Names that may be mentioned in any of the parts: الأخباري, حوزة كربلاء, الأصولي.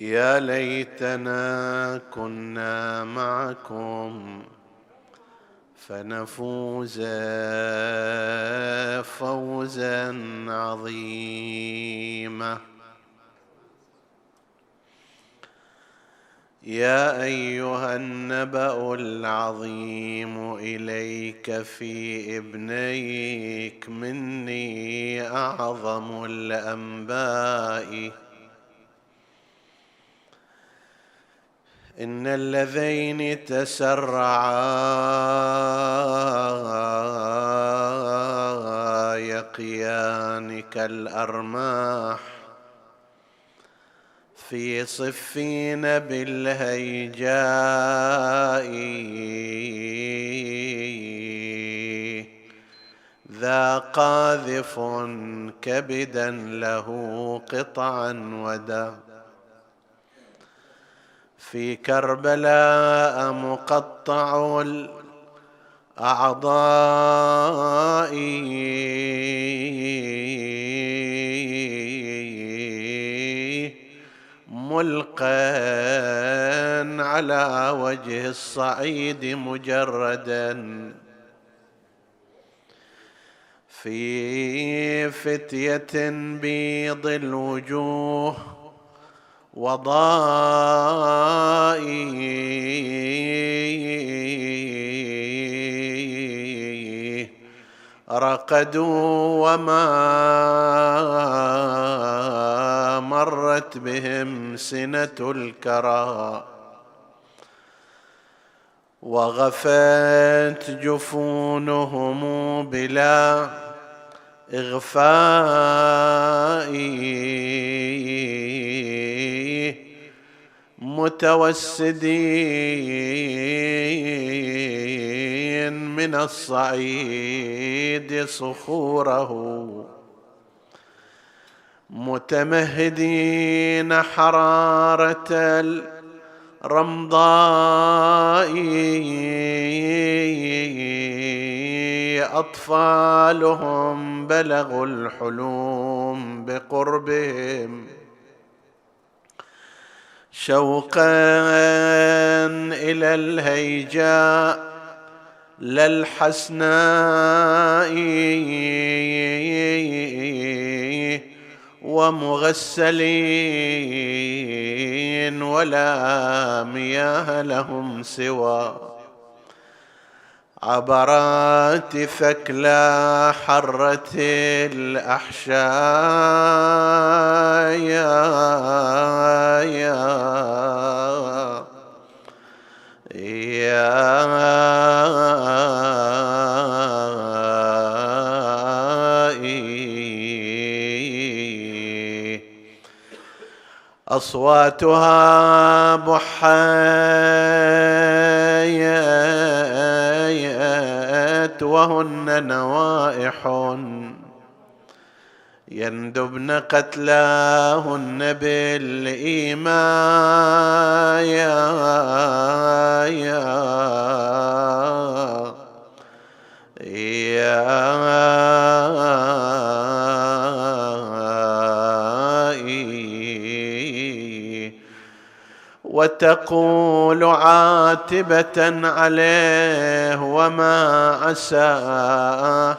يا ليتنا كنا معكم فنفوز فوزا عظيما. يا أيها النبأ العظيم إليك في ابنيك مني أعظم الأنباء، إن اللذين تسرعا يقيان كالأرماح في صفين بالهيجاء، ذا قاذف كبدا له قطعا ودا، في كربلاء مقطع الأعضاء، ملقا على وجه الصعيد مجردا، في فتية بيض الوجوه وضائي، رقدوا وما مرت بهم سنة الكرى، وغفت جفونهم بلا إغفاء، متوسدين من الصعيد صخوره، متمهدين حرارة الرمضاء، أطفالهم بلغوا الحلوم بقربهم، شوقا إلى الهيجاء للحسناء، ومغسلين ولا مياه لهم سوى، عبرات ثكلى حرت الأحشاء. أصواتها بحيات وهن نوائح، يندبن قتلاهن بالإيماء. وتقول عاتبة عليه وما عسى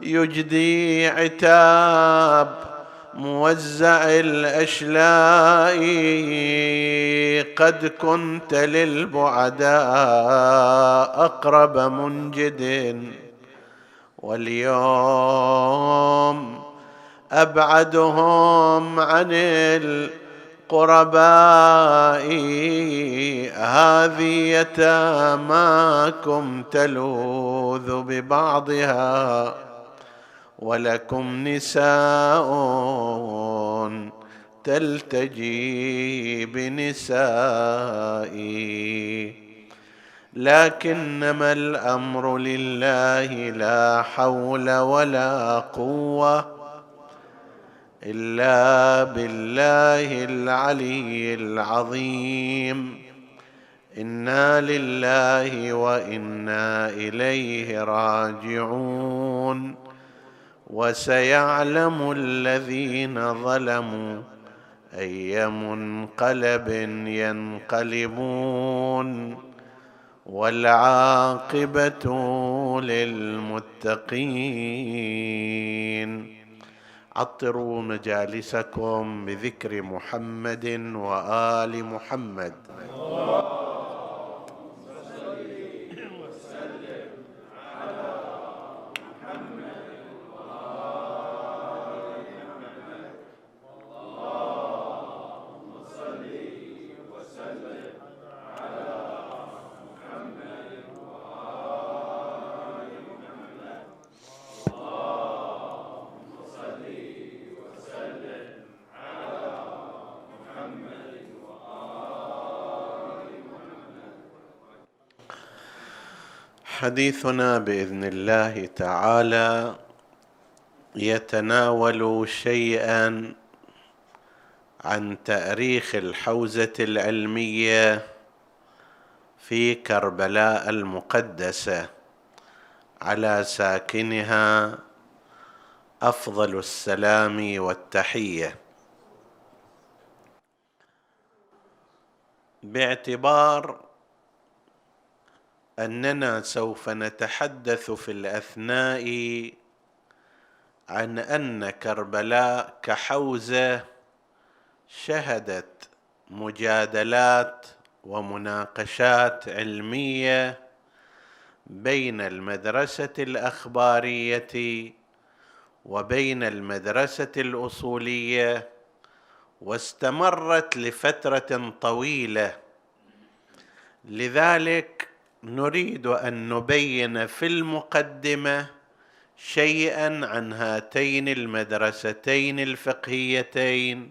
يجدي عتاب موزع الأشلاء قد كنت للبعداء أقرب منجد، واليوم أبعدهم عن القرباء. هذه يتاماكم تلوذ ببعضها، ولكم نساء تلتجي بنسائي، لكنما الأمر لله لا حول ولا قوة إلا بالله العلي العظيم. إنا لله وإنا إليه راجعون. وسيعلم الذين ظلموا أي منقلب ينقلبون، والعاقبة للمتقين. عطروا مجالسكم بذكر محمد وآل محمد. حديثنا بإذن الله تعالى يتناول شيئا عن تاريخ الحوزة العلمية في كربلاء المقدسة على ساكنها أفضل السلام والتحية، باعتبار أننا سوف نتحدث في الأثناء عن أن كربلاء كحوزة شهدت مجادلات ومناقشات علمية بين المدرسة الأخبارية وبين المدرسة الأصولية، واستمرت لفترة طويلة. لذلك نريد أن نبين في المقدمة شيئا عن هاتين المدرستين الفقهيتين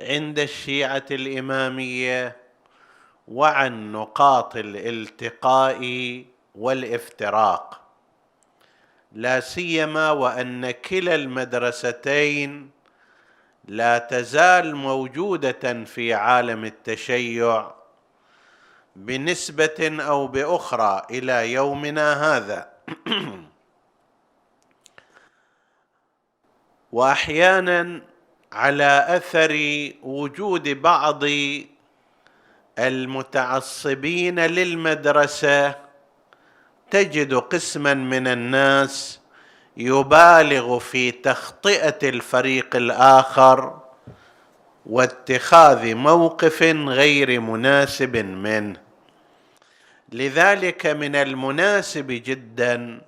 عند الشيعة الإمامية، وعن نقاط الالتقاء والافتراق، لا سيما وأن كلا المدرستين لا تزال موجودة في عالم التشيع بنسبة أو بأخرى إلى يومنا هذا. وأحيانا على أثر وجود بعض المتعصبين للمدرسة تجد قسما من الناس يبالغ في تخطئة الفريق الآخر واتخاذ موقف غير مناسب منه. لذلك من المناسب جدا،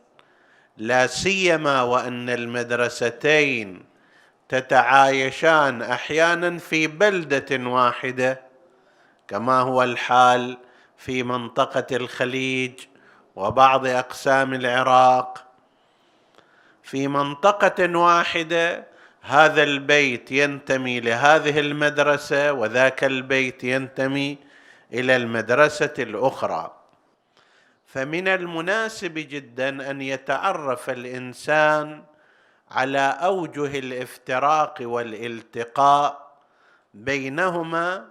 لا سيما وأن المدرستين تتعايشان أحيانا في بلدة واحدة كما هو الحال في منطقة الخليج وبعض أقسام العراق، في منطقة واحدة هذا البيت ينتمي لهذه المدرسة وذاك البيت ينتمي إلى المدرسة الأخرى. فمن المناسب جدا أن يتعرف الإنسان على أوجه الافتراق والالتقاء بينهما،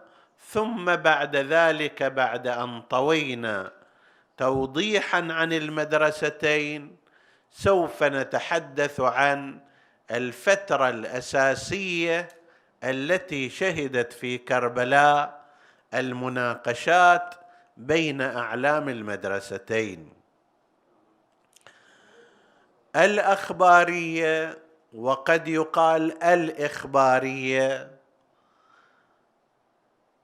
ثم بعد ذلك بعد أن طوينا توضيحا عن المدرستين سوف نتحدث عن الفترة الأساسية التي شهدت في كربلاء المناقشات بين أعلام المدرستين. الأخبارية وقد يقال الإخبارية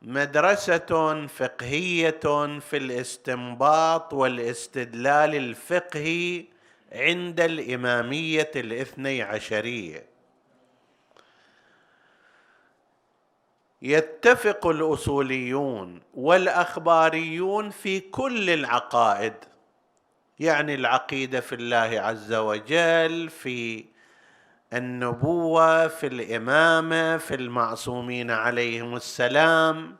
مدرسة فقهية في الاستنباط والاستدلال الفقهي عند الإمامية الاثني عشرية. يتفق الأصوليون والأخباريون في كل العقائد، يعني العقيدة في الله عز وجل، في النبوة، في الإمامة، في المعصومين عليهم السلام.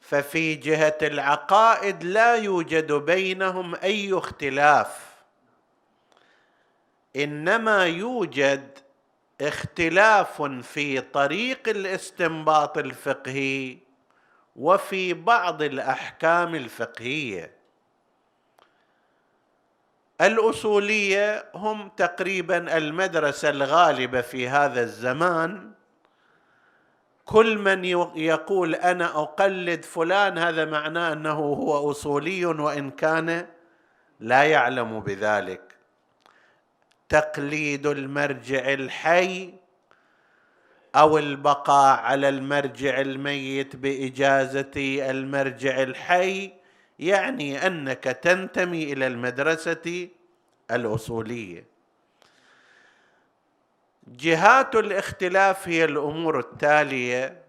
ففي جهة العقائد لا يوجد بينهم أي اختلاف، إنما يوجد اختلاف في طريق الاستنباط الفقهي وفي بعض الأحكام الفقهية. الأصولية هم تقريبا المدرسة الغالبة في هذا الزمان، كل من يقول أنا أقلد فلان هذا معناه أنه هو أصولي وإن كان لا يعلم بذلك. تقليد المرجع الحي أو البقاء على المرجع الميت بإجازة المرجع الحي يعني أنك تنتمي إلى المدرسة الأصولية. جهات الاختلاف هي الأمور التالية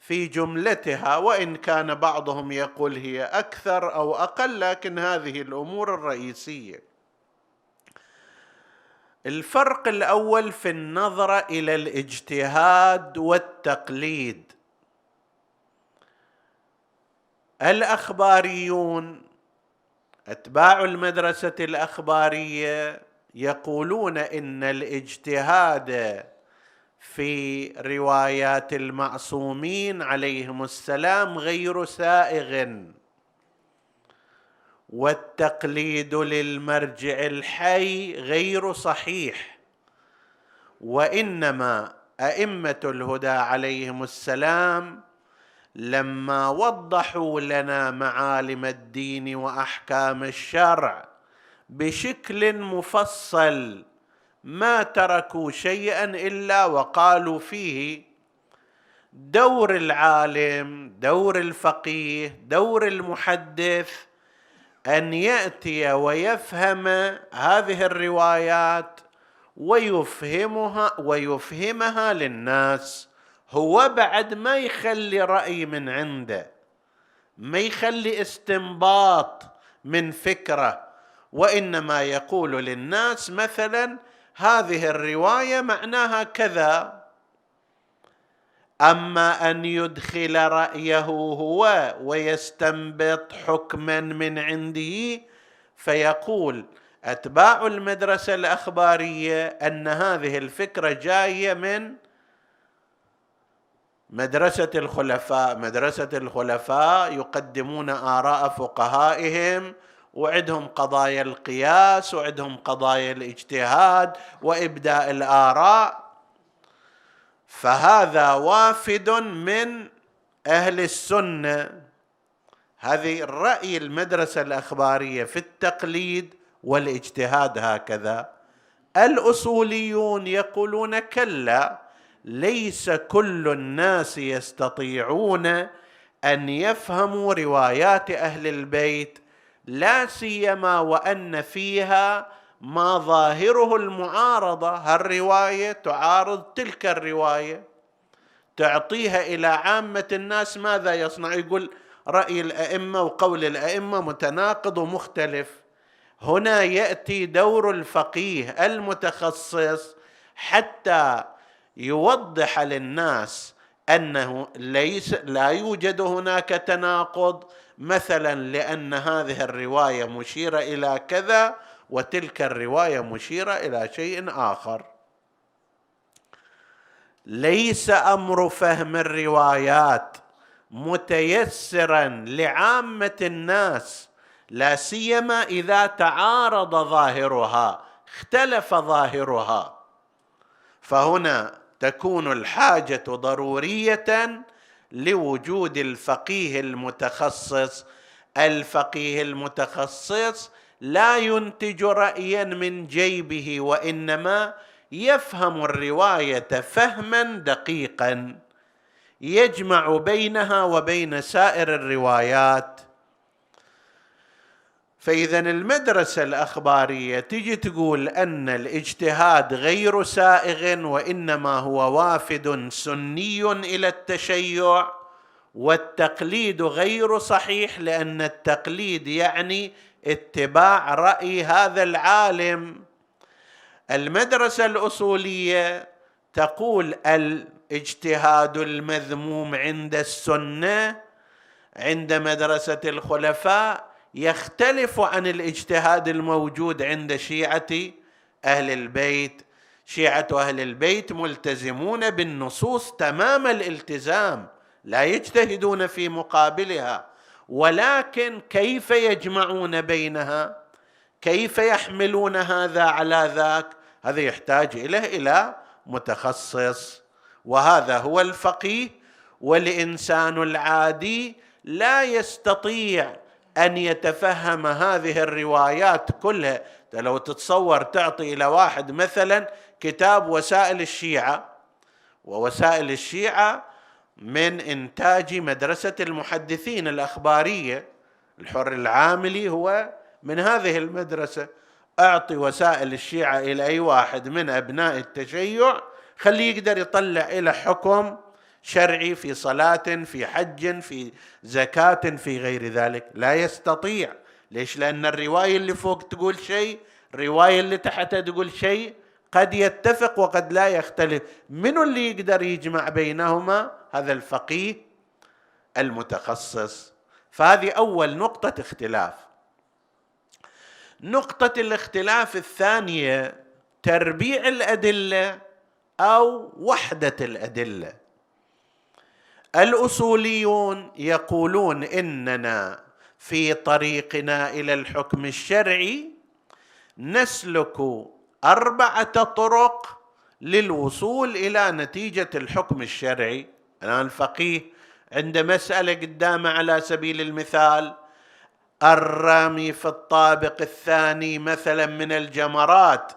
في جملتها، وإن كان بعضهم يقول هي أكثر أو أقل، لكن هذه الأمور الرئيسية. الفرق الأول في النظرة إلى الاجتهاد والتقليد. الأخباريون أتباع المدرسة الأخبارية يقولون إن الاجتهاد في روايات المعصومين عليهم السلام غير سائغ، والتقليد للمرجع الحي غير صحيح، وإنما أئمة الهدى عليهم السلام لما وضحوا لنا معالم الدين وأحكام الشرع بشكل مفصل ما تركوا شيئا إلا وقالوا فيه دور العالم، دور الفقيه، دور المحدث، أن يأتي ويفهم هذه الروايات ويفهمها للناس، هو بعد ما يخلي رأي من عنده، ما يخلي استنباط من فكرة، وإنما يقول للناس مثلا هذه الرواية معناها كذا. أما أن يدخل رأيه هو ويستنبط حكما من عنده، فيقول أتباع المدرسة الأخبارية أن هذه الفكرة جاية من مدرسة الخلفاء. مدرسة الخلفاء يقدمون آراء فقهائهم، وعندهم قضايا القياس، وعندهم قضايا الاجتهاد وإبداء الآراء، فهذا وافد من أهل السنة. هذه الرأي المدرسة الأخبارية في التقليد والاجتهاد هكذا. الأصوليون يقولون كلا، ليس كل الناس يستطيعون أن يفهموا روايات أهل البيت، لا سيما وأن فيها ما ظاهره المعارضة. هالرواية تعارض تلك الرواية، تعطيها إلى عامة الناس، ماذا يصنع؟ يقول رأي الأئمة وقول الأئمة متناقض ومختلف. هنا يأتي دور الفقيه المتخصص حتى يوضح للناس أنه لا يوجد هناك تناقض، مثلا لأن هذه الرواية مشيرة إلى كذا وتلك الرواية مشيرة إلى شيء آخر. ليس أمر فهم الروايات متيسرا لعامة الناس، لا سيما إذا تعارض ظاهرها، اختلف ظاهرها، فهنا تكون الحاجة ضرورية لوجود الفقيه المتخصص. الفقيه المتخصص لا ينتج رأيا من جيبه، وإنما يفهم الرواية فهما دقيقا يجمع بينها وبين سائر الروايات. فإذا المدرسة الأخبارية تجي تقول أن الاجتهاد غير سائغ، وإنما هو وافد سني إلى التشيع، والتقليد غير صحيح، لأن التقليد يعني اتباع رأي هذا العالم. المدرسة الأصولية تقول الاجتهاد المذموم عند السنة عند مدرسة الخلفاء يختلف عن الاجتهاد الموجود عند شيعة أهل البيت. شيعة أهل البيت ملتزمون بالنصوص تمام الالتزام، لا يجتهدون في مقابلها، ولكن كيف يجمعون بينها؟ كيف يحملون هذا على ذاك؟ هذا يحتاج إلى متخصص، وهذا هو الفقيه. والإنسان العادي لا يستطيع أن يتفهم هذه الروايات كلها. لو تتصور تعطي إلى واحد مثلا كتاب وسائل الشيعة، ووسائل الشيعة من إنتاج مدرسة المحدثين الأخبارية، الحر العاملي هو من هذه المدرسة، أعطي وسائل الشيعة إلى أي واحد من أبناء التشيع خليه يقدر يطلع إلى حكم شرعي في صلاة، في حج، في زكاة، في غير ذلك. لا يستطيع. ليش؟ لأن الرواية اللي فوق تقول شيء، الرواية اللي تحتها تقول شيء، قد يتفق وقد لا يختلف. من اللي يقدر يجمع بينهما؟ هذا الفقيه المتخصص. فهذه أول نقطة اختلاف. نقطة الاختلاف الثانية تربيع الأدلة أو وحدة الأدلة. الأصوليون يقولون إننا في طريقنا إلى الحكم الشرعي نسلك 4 طرق للوصول إلى نتيجة الحكم الشرعي. الآن الفقيه عند مسألة قدامه على سبيل المثال الرمي في الطابق الثاني مثلا من الجمرات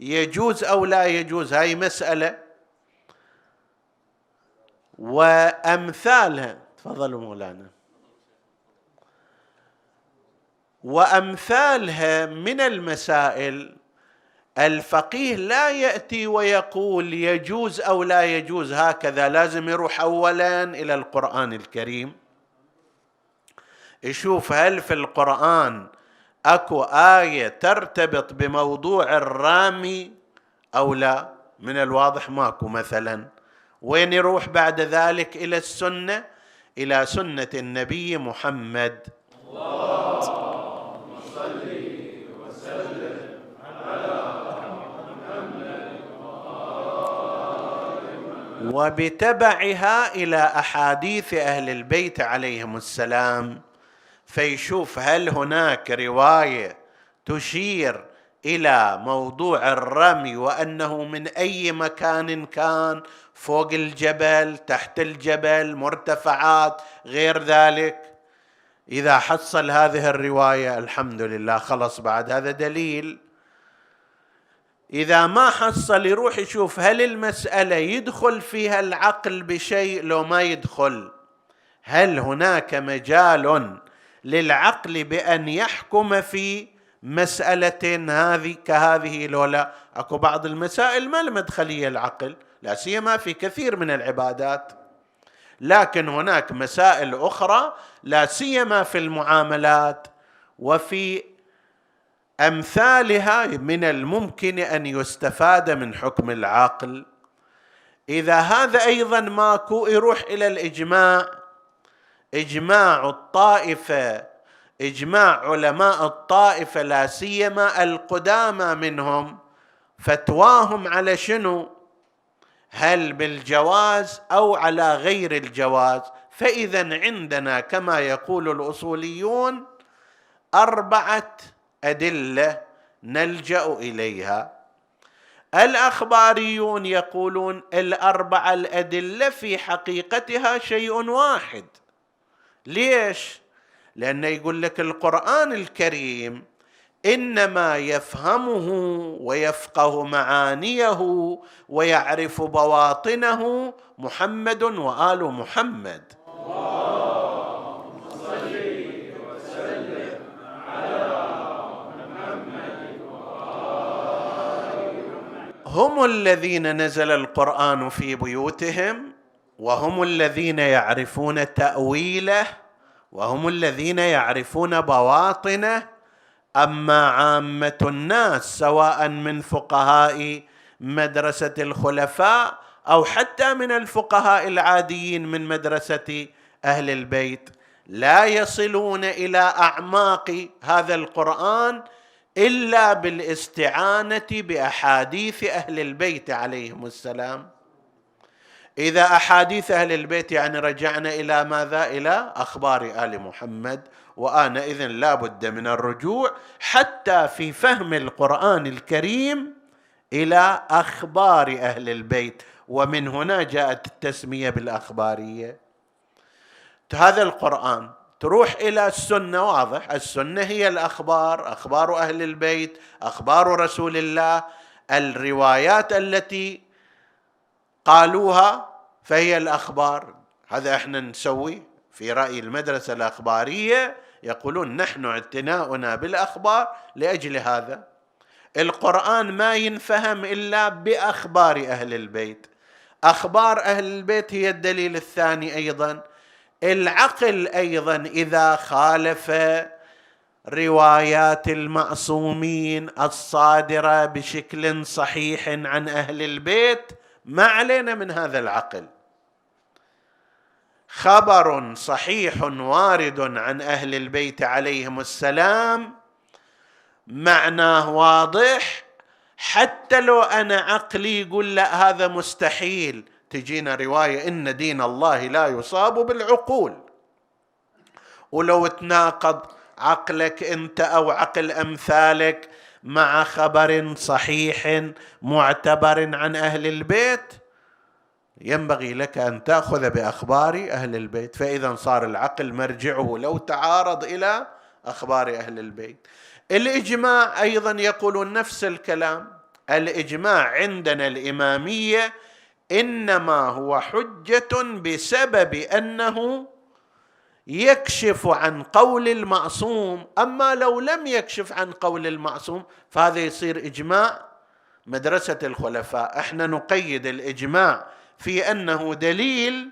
يجوز أو لا يجوز، هاي مسألة وأمثالها. تفضلوا مولانا. وأمثالها من المسائل الفقيه لا يأتي ويقول يجوز أو لا يجوز هكذا، لازم يروح أولا إلى القرآن الكريم، يشوف هل في القرآن أكو آية ترتبط بموضوع الرامي أو لا، من الواضح ماكو مثلا. وين يروح بعد ذلك؟ إلى السنة، إلى سنة النبي محمد اللهم صل وسلم على محمد وآله، وبتبعها إلى أحاديث أهل البيت عليهم السلام، فيشوف هل هناك رواية تشير إلى موضوع الرمي وأنه من أي مكان كان، فوق الجبل، تحت الجبل، مرتفعات، غير ذلك. إذا حصل هذه الرواية الحمد لله، خلص بعد هذا دليل. إذا ما حصل يروح يشوف هل المسألة يدخل فيها العقل بشيء، لو ما يدخل هل هناك مجال للعقل بأن يحكم في مسألة هذه كهذه لولا. أكو بعض المسائل ما المدخلية العقل، لا سيما في كثير من العبادات، لكن هناك مسائل أخرى لا سيما في المعاملات وفي أمثالها من الممكن أن يستفاد من حكم العقل. إذا هذا أيضا ماكو يروح إلى الإجماع، إجماع الطائفة، إجماع علماء الطائفة لا سيما القدامى منهم، فتواهم على شنو؟ هل بالجواز أو على غير الجواز؟ فإذا عندنا كما يقول الأصوليون 4 أدلة نلجأ إليها. الأخباريون يقولون 4 الأدلة في حقيقتها شيء واحد. ليش؟ لأنه يقول لك القرآن الكريم إنما يفهمه ويفقه معانيه ويعرف بواطنه محمد وآل محمد. اللهم صل وسلم على محمد وآل محمد. هم الذين نزل القرآن في بيوتهم، وهم الذين يعرفون تأويله، وهم الذين يعرفون بواطنه. أما عامة الناس سواء من فقهاء مدرسة الخلفاء أو حتى من الفقهاء العاديين من مدرسة أهل البيت لا يصلون إلى أعماق هذا القرآن إلا بالاستعانة بأحاديث أهل البيت عليهم السلام. إذا أحاديث أهل البيت يعني رجعنا إلى ماذا؟ إلى أخبار آل محمد، وآنئذ لا بد من الرجوع حتى في فهم القرآن الكريم إلى أخبار أهل البيت، ومن هنا جاءت التسمية بالأخبارية. هذا القرآن تروح إلى السنة، واضح السنة هي الأخبار، أخبار أهل البيت، أخبار رسول الله، الروايات التي قالوها فهي الأخبار. هذا احنا نسوي في رأي المدرسة الأخبارية، يقولون نحن اعتناؤنا بالأخبار لأجل هذا. القرآن ما ينفهم إلا بأخبار أهل البيت. أخبار أهل البيت هي الدليل الثاني. أيضا العقل أيضا إذا خالف روايات المعصومين الصادرة بشكل صحيح عن أهل البيت ما علينا من هذا العقل. خبر صحيح وارد عن أهل البيت عليهم السلام معناه واضح، حتى لو أنا عقلي يقول لا هذا مستحيل، تجينا رواية إن دين الله لا يصاب بالعقول، ولو تناقض عقلك أنت أو عقل أمثالك مع خبر صحيح معتبر عن أهل البيت ينبغي لك أن تأخذ بأخبار أهل البيت. فإذا صار العقل مرجعه لو تعارض إلى أخبار أهل البيت. الإجماع أيضا يقولون نفس الكلام. الإجماع عندنا الإمامية إنما هو حجة بسبب أنه يكشف عن قول المعصوم، أما لو لم يكشف عن قول المعصوم فهذا يصير إجماع مدرسة الخلفاء. احنا نقيد الإجماع في أنه دليل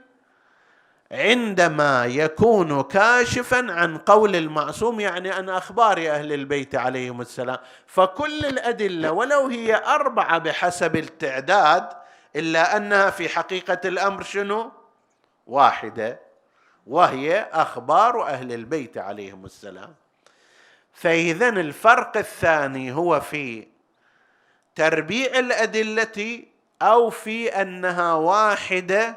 عندما يكون كاشفا عن قول المعصوم، يعني عن أخبار أهل البيت عليهم السلام. فكل الأدلة ولو هي 4 بحسب التعداد إلا أنها في حقيقة الأمر شنو؟ واحدة، وهي أخبار أهل البيت عليهم السلام. فإذا الفرق الثاني هو في تربيع الأدلة أو في أنها واحدة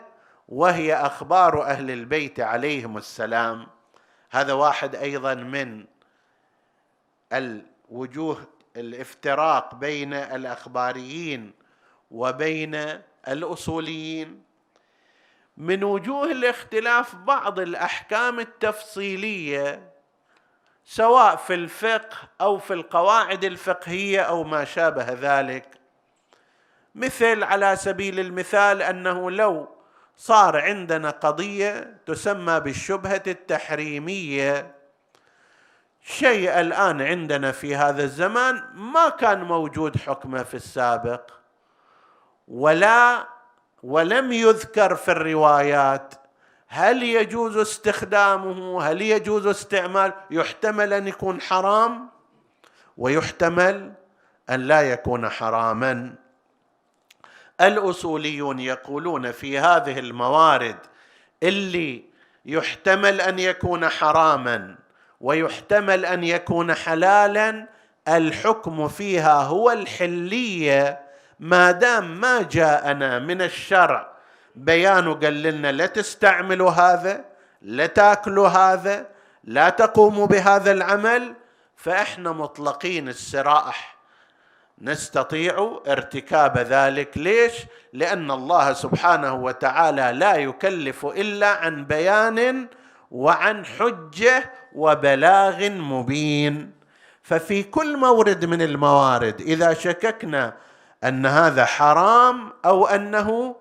وهي أخبار أهل البيت عليهم السلام. هذا واحد أيضا من الوجوه الافتراق بين الأخباريين وبين الأصوليين. من وجوه الاختلاف بعض الأحكام التفصيلية سواء في الفقه أو في القواعد الفقهية أو ما شابه ذلك، مثل على سبيل المثال أنه لو صار عندنا قضية تسمى بالشبهة التحريمية، شيء الآن عندنا في هذا الزمان ما كان موجود حكمه في السابق ولم يذكر في الروايات، هل يجوز استخدامه؟ هل يجوز استعمال؟ يحتمل أن يكون حرام ويحتمل أن لا يكون حراما. الأصوليون يقولون في هذه الموارد اللي يحتمل أن يكون حراما ويحتمل أن يكون حلالا الحكم فيها هو الحلية، ما دام ما جاءنا من الشرع بيان قال لنا لا تستعملوا هذا، لا تاكلوا هذا، لا تقوموا بهذا العمل، فإحنا مطلقين السراح نستطيع ارتكاب ذلك. ليش؟ لأن الله سبحانه وتعالى لا يكلف إلا عن بيان وعن حجة وبلاغ مبين. ففي كل مورد من الموارد إذا شككنا أن هذا حرام أو أنه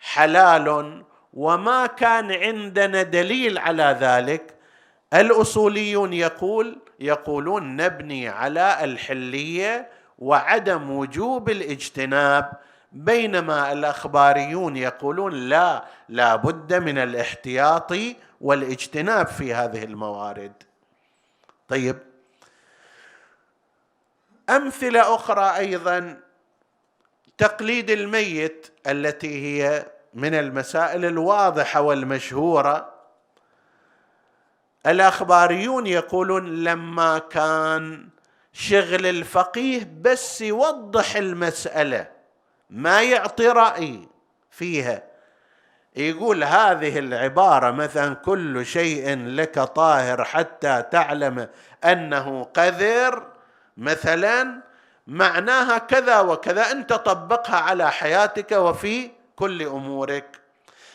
حلال وما كان عندنا دليل على ذلك، الأصوليون يقولون نبني على الحلية وعدم وجوب الاجتناب، بينما الأخباريون يقولون لا بد من الاحتياط والاجتناب في هذه الموارد. طيب، أمثلة أخرى أيضا، تقليد الميت التي هي من المسائل الواضحة والمشهورة. الأخباريون يقولون لما كان شغل الفقيه بس يوضح المسألة ما يعطي رأي فيها، يقول هذه العبارة مثلا كل شيء لك طاهر حتى تعلم أنه قذر مثلا معناها كذا وكذا، أنت طبقها على حياتك وفي كل أمورك.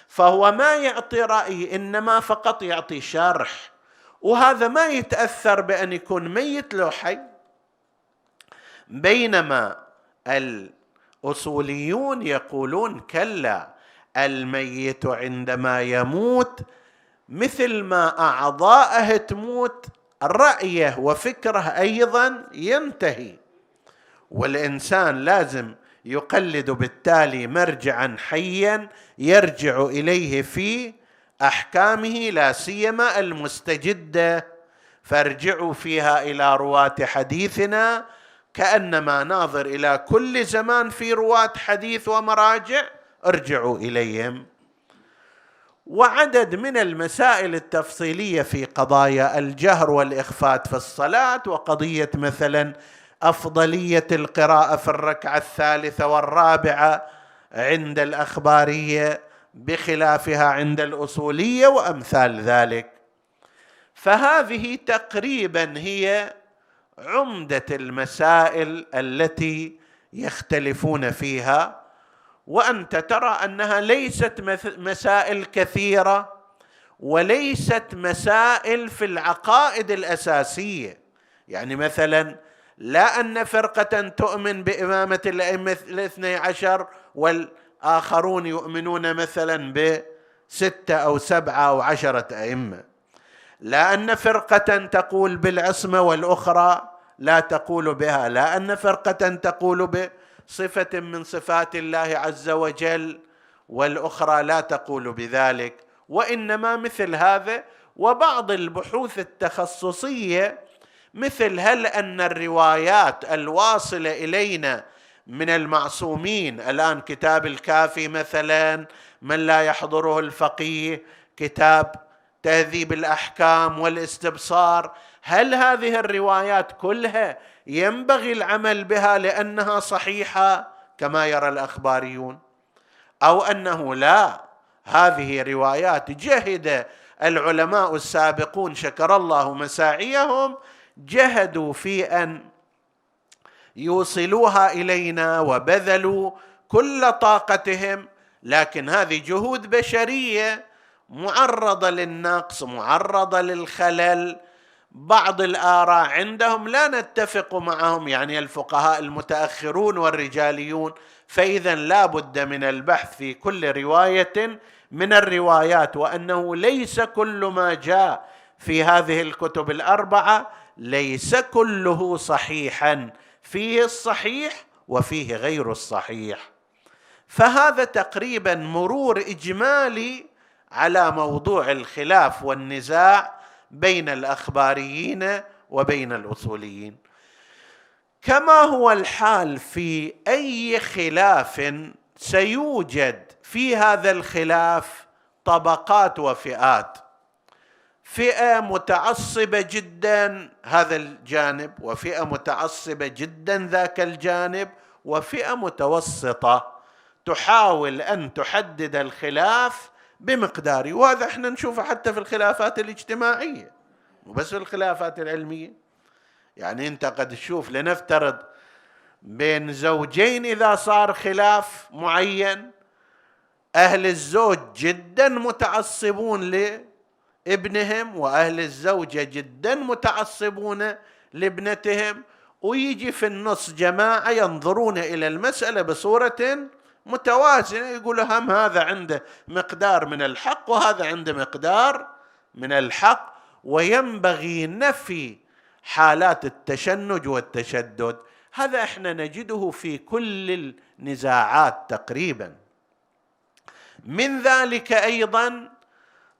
فهو ما يعطي رأي، إنما فقط يعطي شرح، وهذا ما يتأثر بأن يكون ميت لو حي. بينما الأصوليون يقولون كلا، الميت عندما يموت مثل ما أعضاءه تموت رأيه وفكره أيضا ينتهي، والإنسان لازم يقلد بالتالي مرجعا حيا يرجع إليه في أحكامه، لا سيما المستجدة، فارجعوا فيها إلى رواة حديثنا كأنما ناظر إلى كل زمان في رواة حديث ومراجع، ارجعوا إليهم. وعدد من المسائل التفصيلية في قضايا الجهر والإخفات في الصلاة، وقضية مثلا أفضلية القراءة في الركعة الثالثة والرابعة عند الأخبارية بخلافها عند الأصولية وأمثال ذلك. فهذه تقريبا هي عمدة المسائل التي يختلفون فيها، وأنت ترى أنها ليست مسائل كثيرة وليست مسائل في العقائد الأساسية، يعني مثلا لا أن فرقة تؤمن بإمامة الأئمة الاثني عشر والآخرون يؤمنون مثلا بستة أو سبعة أو 10 أئمة، لا أن فرقة تقول بالعصمة والأخرى لا تقول بها، لا أن فرقة تقول بصفة من صفات الله عز وجل والأخرى لا تقول بذلك، وإنما مثل هذا. وبعض البحوث التخصصية مثل هل أن الروايات الواصلة إلينا من المعصومين، الآن كتاب الكافي مثلا من لا يحضره الفقيه، كتاب تهذيب الأحكام والاستبصار، هل هذه الروايات كلها ينبغي العمل بها لأنها صحيحة كما يرى الأخباريون، أو أنه لا، هذه روايات جهد العلماء السابقون شكر الله مساعيهم، جهدوا في أن يوصلوها إلينا وبذلوا كل طاقتهم، لكن هذه جهود بشرية معرضة للنقص، معرضة للخلل، بعض الآراء عندهم لا نتفق معهم، يعني الفقهاء المتأخرون والرجاليون، فإذا لا بد من البحث في كل رواية من الروايات، وأنه ليس كل ما جاء في هذه الكتب الأربعة ليس كله صحيحا، فيه الصحيح وفيه غير الصحيح. فهذا تقريبا مرور إجمالي على موضوع الخلاف والنزاع بين الأخباريين وبين الأصوليين، كما هو الحال في أي خلاف سيوجد في هذا الخلاف طبقات وفئات، فئة متعصبة جدا هذا الجانب، وفئة متعصبة جدا ذاك الجانب، وفئة متوسطة تحاول أن تحدد الخلاف بمقداره. وهذا احنا نشوفه حتى في الخلافات الاجتماعية مو بس في الخلافات العلمية، يعني انت قد تشوف لنفترض بين زوجين إذا صار خلاف معين، أهل الزوج جدا متعصبون لابنهم، وأهل الزوجة جدا متعصبون لابنتهم، ويجي في النص جماعة ينظرون إلى المسألة بصورة متوازنة، يقولوا هم هذا عنده مقدار من الحق وهذا عنده مقدار من الحق، وينبغي نفي حالات التشنج والتشدد. هذا احنا نجده في كل النزاعات تقريبا. من ذلك أيضا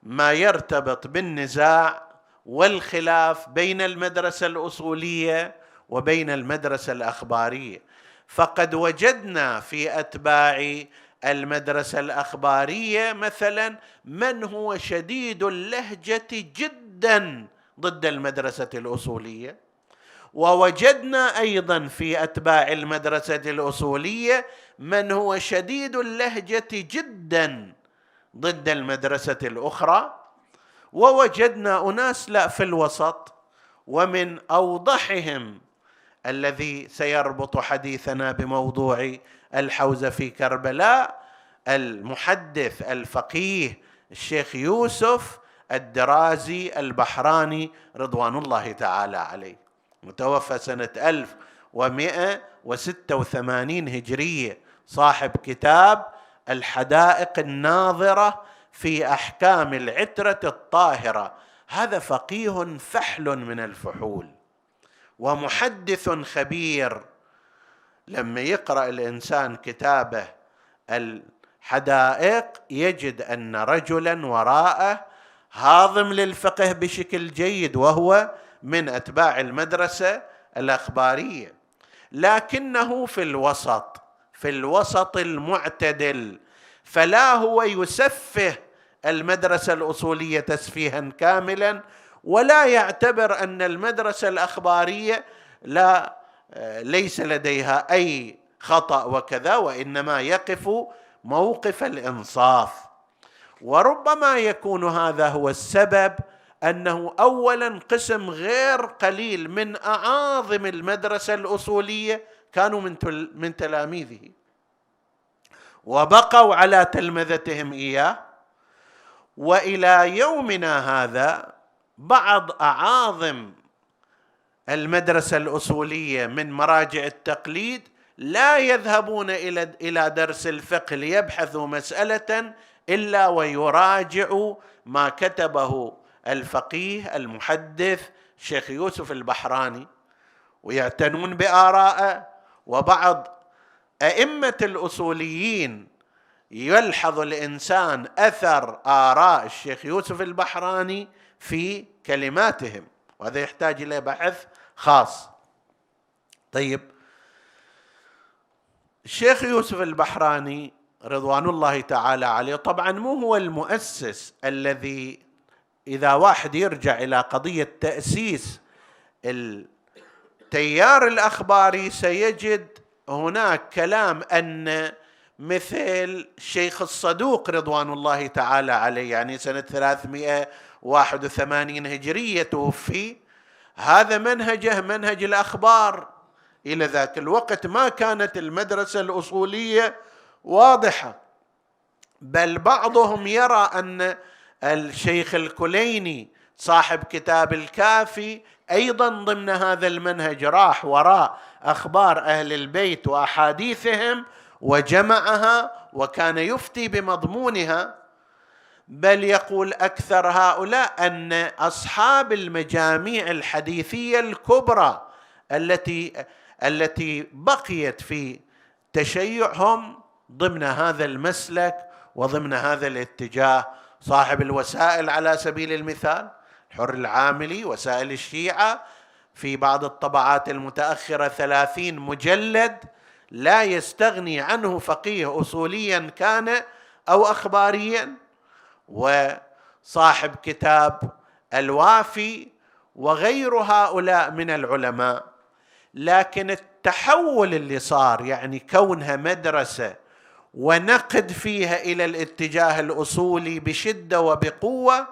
ما يرتبط بالنزاع والخلاف بين المدرسة الأصولية وبين المدرسة الأخبارية، فقد وجدنا في أتباع المدرسة الأخبارية مثلا من هو شديد اللهجة جدا ضد المدرسة الأصولية، ووجدنا أيضا في أتباع المدرسة الأصولية من هو شديد اللهجة جدا ضد المدرسة الأخرى، ووجدنا أناس لا في الوسط. ومن أوضحهم الذي سيربط حديثنا بموضوع الحوزة في كربلاء المحدث الفقيه الشيخ يوسف الدرازي البحراني رضوان الله تعالى عليه، متوفى سنة 1186 هجرية، صاحب كتاب الحدائق الناظرة في أحكام العترة الطاهرة. هذا فقيه فحل من الفحول ومحدث خبير، لما يقرأ الإنسان كتابه الحدائق يجد أن رجلا وراءه هاضم للفقه بشكل جيد، وهو من أتباع المدرسة الأخبارية، لكنه في الوسط المعتدل، فلا هو يسفه المدرسة الأصولية تسفيها كاملا، ولا يعتبر أن المدرسة الأخبارية ليس لديها أي خطأ وكذا، وإنما يقف موقف الإنصاف. وربما يكون هذا هو السبب، أنه أولا قسم غير قليل من أعاظم المدرسة الأصولية كانوا من تلاميذه وبقوا على تلمذتهم إياه، وإلى يومنا هذا بعض أعاظم المدرسة الأصولية من مراجع التقليد لا يذهبون إلى درس الفقه ليبحثوا مسألة إلا ويراجعوا ما كتبه الفقيه المحدث شيخ يوسف البحراني ويعتنون بآرائه. وبعض أئمة الأصوليين يلحظ الإنسان أثر آراء الشيخ يوسف البحراني في كلماتهم، وهذا يحتاج إلى بحث خاص. طيب، الشيخ يوسف البحراني رضوان الله تعالى عليه طبعا مو هو المؤسس الذي، إذا واحد يرجع إلى قضية تأسيس التيار الأخباري سيجد هناك كلام أن مثل الشيخ الصدوق رضوان الله تعالى عليه، يعني سنة 381 هجرية توفي، هذا منهجه منهج الأخبار. إلى ذاك الوقت ما كانت المدرسة الأصولية واضحة، بل بعضهم يرى أن الشيخ الكليني صاحب كتاب الكافي أيضا ضمن هذا المنهج راح وراء أخبار أهل البيت وأحاديثهم وجمعها وكان يفتي بمضمونها، بل يقول أكثر هؤلاء أن أصحاب المجاميع الحديثية الكبرى التي بقيت في تشيعهم ضمن هذا المسلك وضمن هذا الاتجاه. صاحب الوسائل على سبيل المثال الحر العاملي، وسائل الشيعة في بعض الطبعات المتأخرة 30 مجلد، لا يستغني عنه فقيه أصوليا كان أو أخباريا. وصاحب كتاب الوافي وغير هؤلاء من العلماء. لكن التحول اللي صار، يعني كونها مدرسة ونقد فيها إلى الاتجاه الأصولي بشدة وبقوة،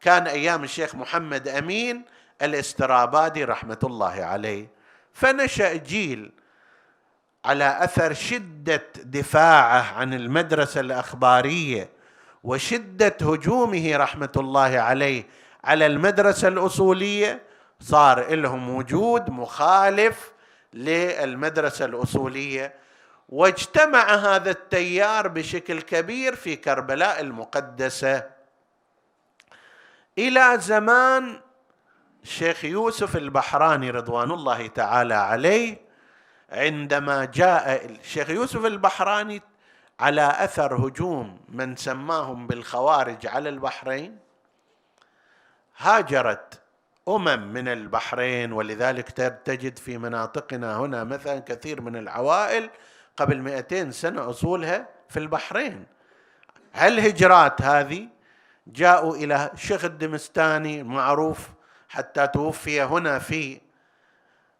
كان أيام الشيخ محمد أمين الاسترابادي رحمة الله عليه، فنشأ جيل على أثر شدة دفاعه عن المدرسة الأخبارية وشدة هجومه رحمة الله عليه على المدرسة الأصولية، صار لهم وجود مخالف للمدرسة الأصولية، واجتمع هذا التيار بشكل كبير في كربلاء المقدسة إلى زمان الشيخ يوسف البحراني رضوان الله تعالى عليه. عندما جاء الشيخ يوسف البحراني على أثر هجوم من سماهم بالخوارج على البحرين، هاجرت من البحرين، ولذلك تجد في مناطقنا هنا مثلا كثير من العوائل قبل 200 سنة أصولها في البحرين. هالهجرات هذه جاءوا إلى الشيخ الدمستاني معروف حتى توفي هنا في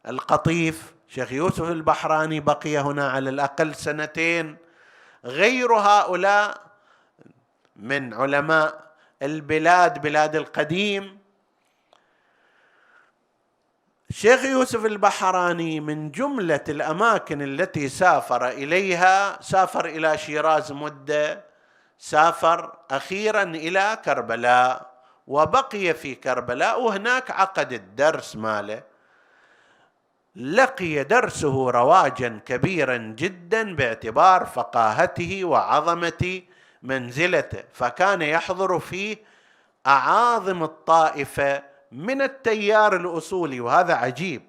القطيف. شيخ يوسف البحراني بقي هنا على الأقل 2 سنين. غير هؤلاء من علماء البلاد، بلاد القديم، الشيخ يوسف البحراني من جملة الأماكن التي سافر إليها، سافر إلى شيراز مدة، سافر أخيرا إلى كربلاء وبقي في كربلاء، وهناك عقد الدرس ماله. لقي درسه رواجا كبيرا جدا باعتبار فقاهته وعظمة منزلته، فكان يحضر فيه أعاظم الطائفة من التيار الأصولي، وهذا عجيب.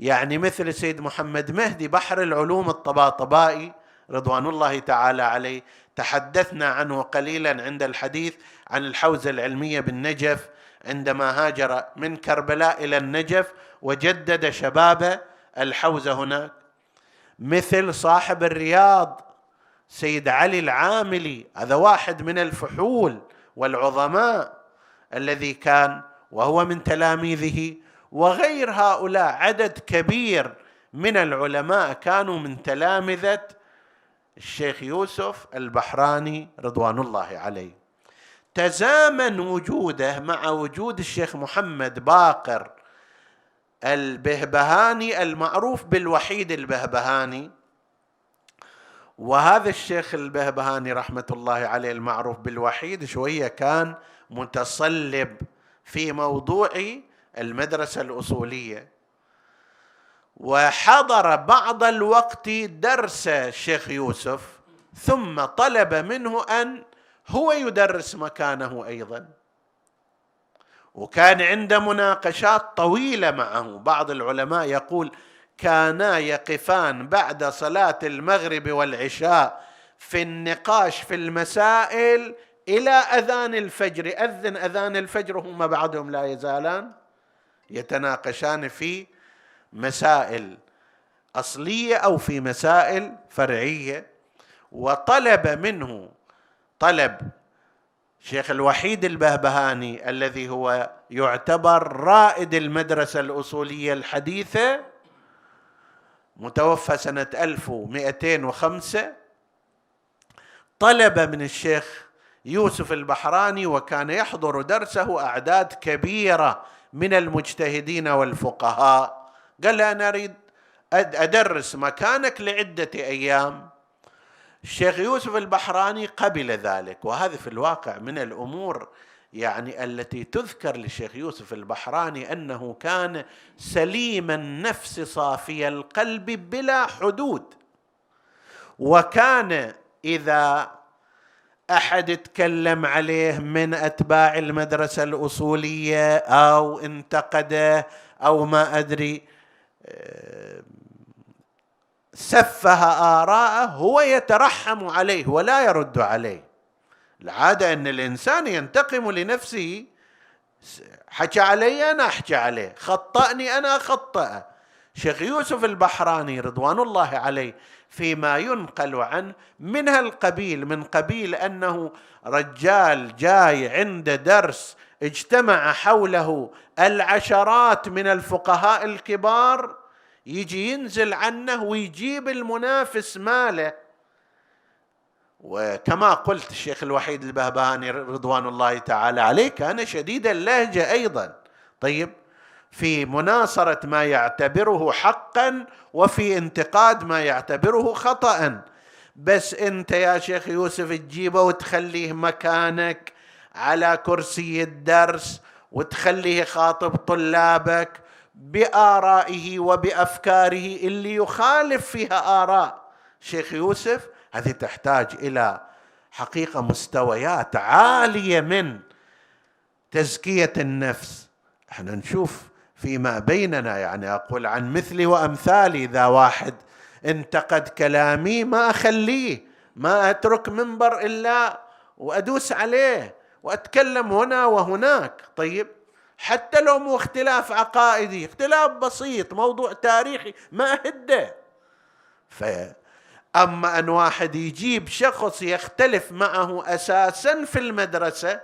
يعني مثل السيد محمد مهدي بحر العلوم الطباطبائي رضوان الله تعالى عليه، تحدثنا عنه قليلا عند الحديث عن الحوزة العلمية بالنجف، عندما هاجر من كربلاء إلى النجف وجدد شباب الحوزة هناك. مثل صاحب الرياض سيد علي العاملي، هذا واحد من الفحول والعظماء الذي كان وهو من تلاميذه، وغير هؤلاء عدد كبير من العلماء كانوا من تلامذة الشيخ يوسف البحراني رضوان الله عليه. تزامن وجوده مع وجود الشيخ محمد باقر البهبهاني المعروف بالوحيد البهبهاني، وهذا الشيخ البهبهاني رحمة الله عليه المعروف بالوحيد شوية كان متصلب في موضوع المدرسة الأصولية، وحضر بعض الوقت درس الشيخ يوسف، ثم طلب منه أن هو يدرس مكانه أيضا، وكان عنده مناقشات طويلة معه. بعض العلماء يقول كانا يقفان بعد صلاة المغرب والعشاء في النقاش في المسائل إلى أذان الفجر، أذان الفجر هم بعدهم لا يزالان يتناقشان في مسائل أصلية أو في مسائل فرعية. وطلب منه، طلب شيخ الوحيد البهبهاني الذي هو يعتبر رائد المدرسة الأصولية الحديثة، متوفى سنة 1205، طلب من الشيخ يوسف البحراني، وكان يحضر درسه أعداد كبيرة من المجتهدين والفقهاء، قال له أنا أريد أدرس مكانك لعدة أيام. الشيخ يوسف البحراني قبل ذلك، وهذا في الواقع من الأمور يعني التي تذكر للشيخ يوسف البحراني أنه كان سليم النفس صافي القلب بلا حدود، وكان إذا أحد تكلم عليه من أتباع المدرسة الأصولية أو انتقده أو ما أدري سفه آراءه، هو يترحم عليه ولا يرد عليه. العادة أن الإنسان ينتقم لنفسه، حكى علي أنا أحكي عليه، خطأني أنا أخطأه. شيخ يوسف البحراني رضوان الله عليه فيما ينقل عنه من هالقبيل، من قبيل أنه رجال جاي عند درس اجتمع حوله العشرات من الفقهاء الكبار، يجي ينزل عنه ويجيب المنافس ماله. وكما قلت الشيخ الوحيد البهبهاني رضوان الله تعالى عليه كان شديد اللهجة أيضا، طيب، في مناصرة ما يعتبره حقا وفي انتقاد ما يعتبره خطأ. بس انت يا شيخ يوسف تجيبه وتخليه مكانك على كرسي الدرس وتخليه خاطب طلابك بآرائه وبأفكاره اللي يخالف فيها آراء شيخ يوسف. هذه تحتاج إلى حقيقة مستويات عالية من تزكية النفس. احنا نشوف فيما بيننا، يعني أقول عن مثلي وأمثالي، إذا واحد انتقد كلامي ما أخليه، ما أترك منبر إلا وأدوس عليه وأتكلم هنا وهناك. طيب حتى لو مو اختلاف عقائدي، اختلاف بسيط، موضوع تاريخي ما أهده. أما أن واحد يجيب شخص يختلف معه أساسا في المدرسة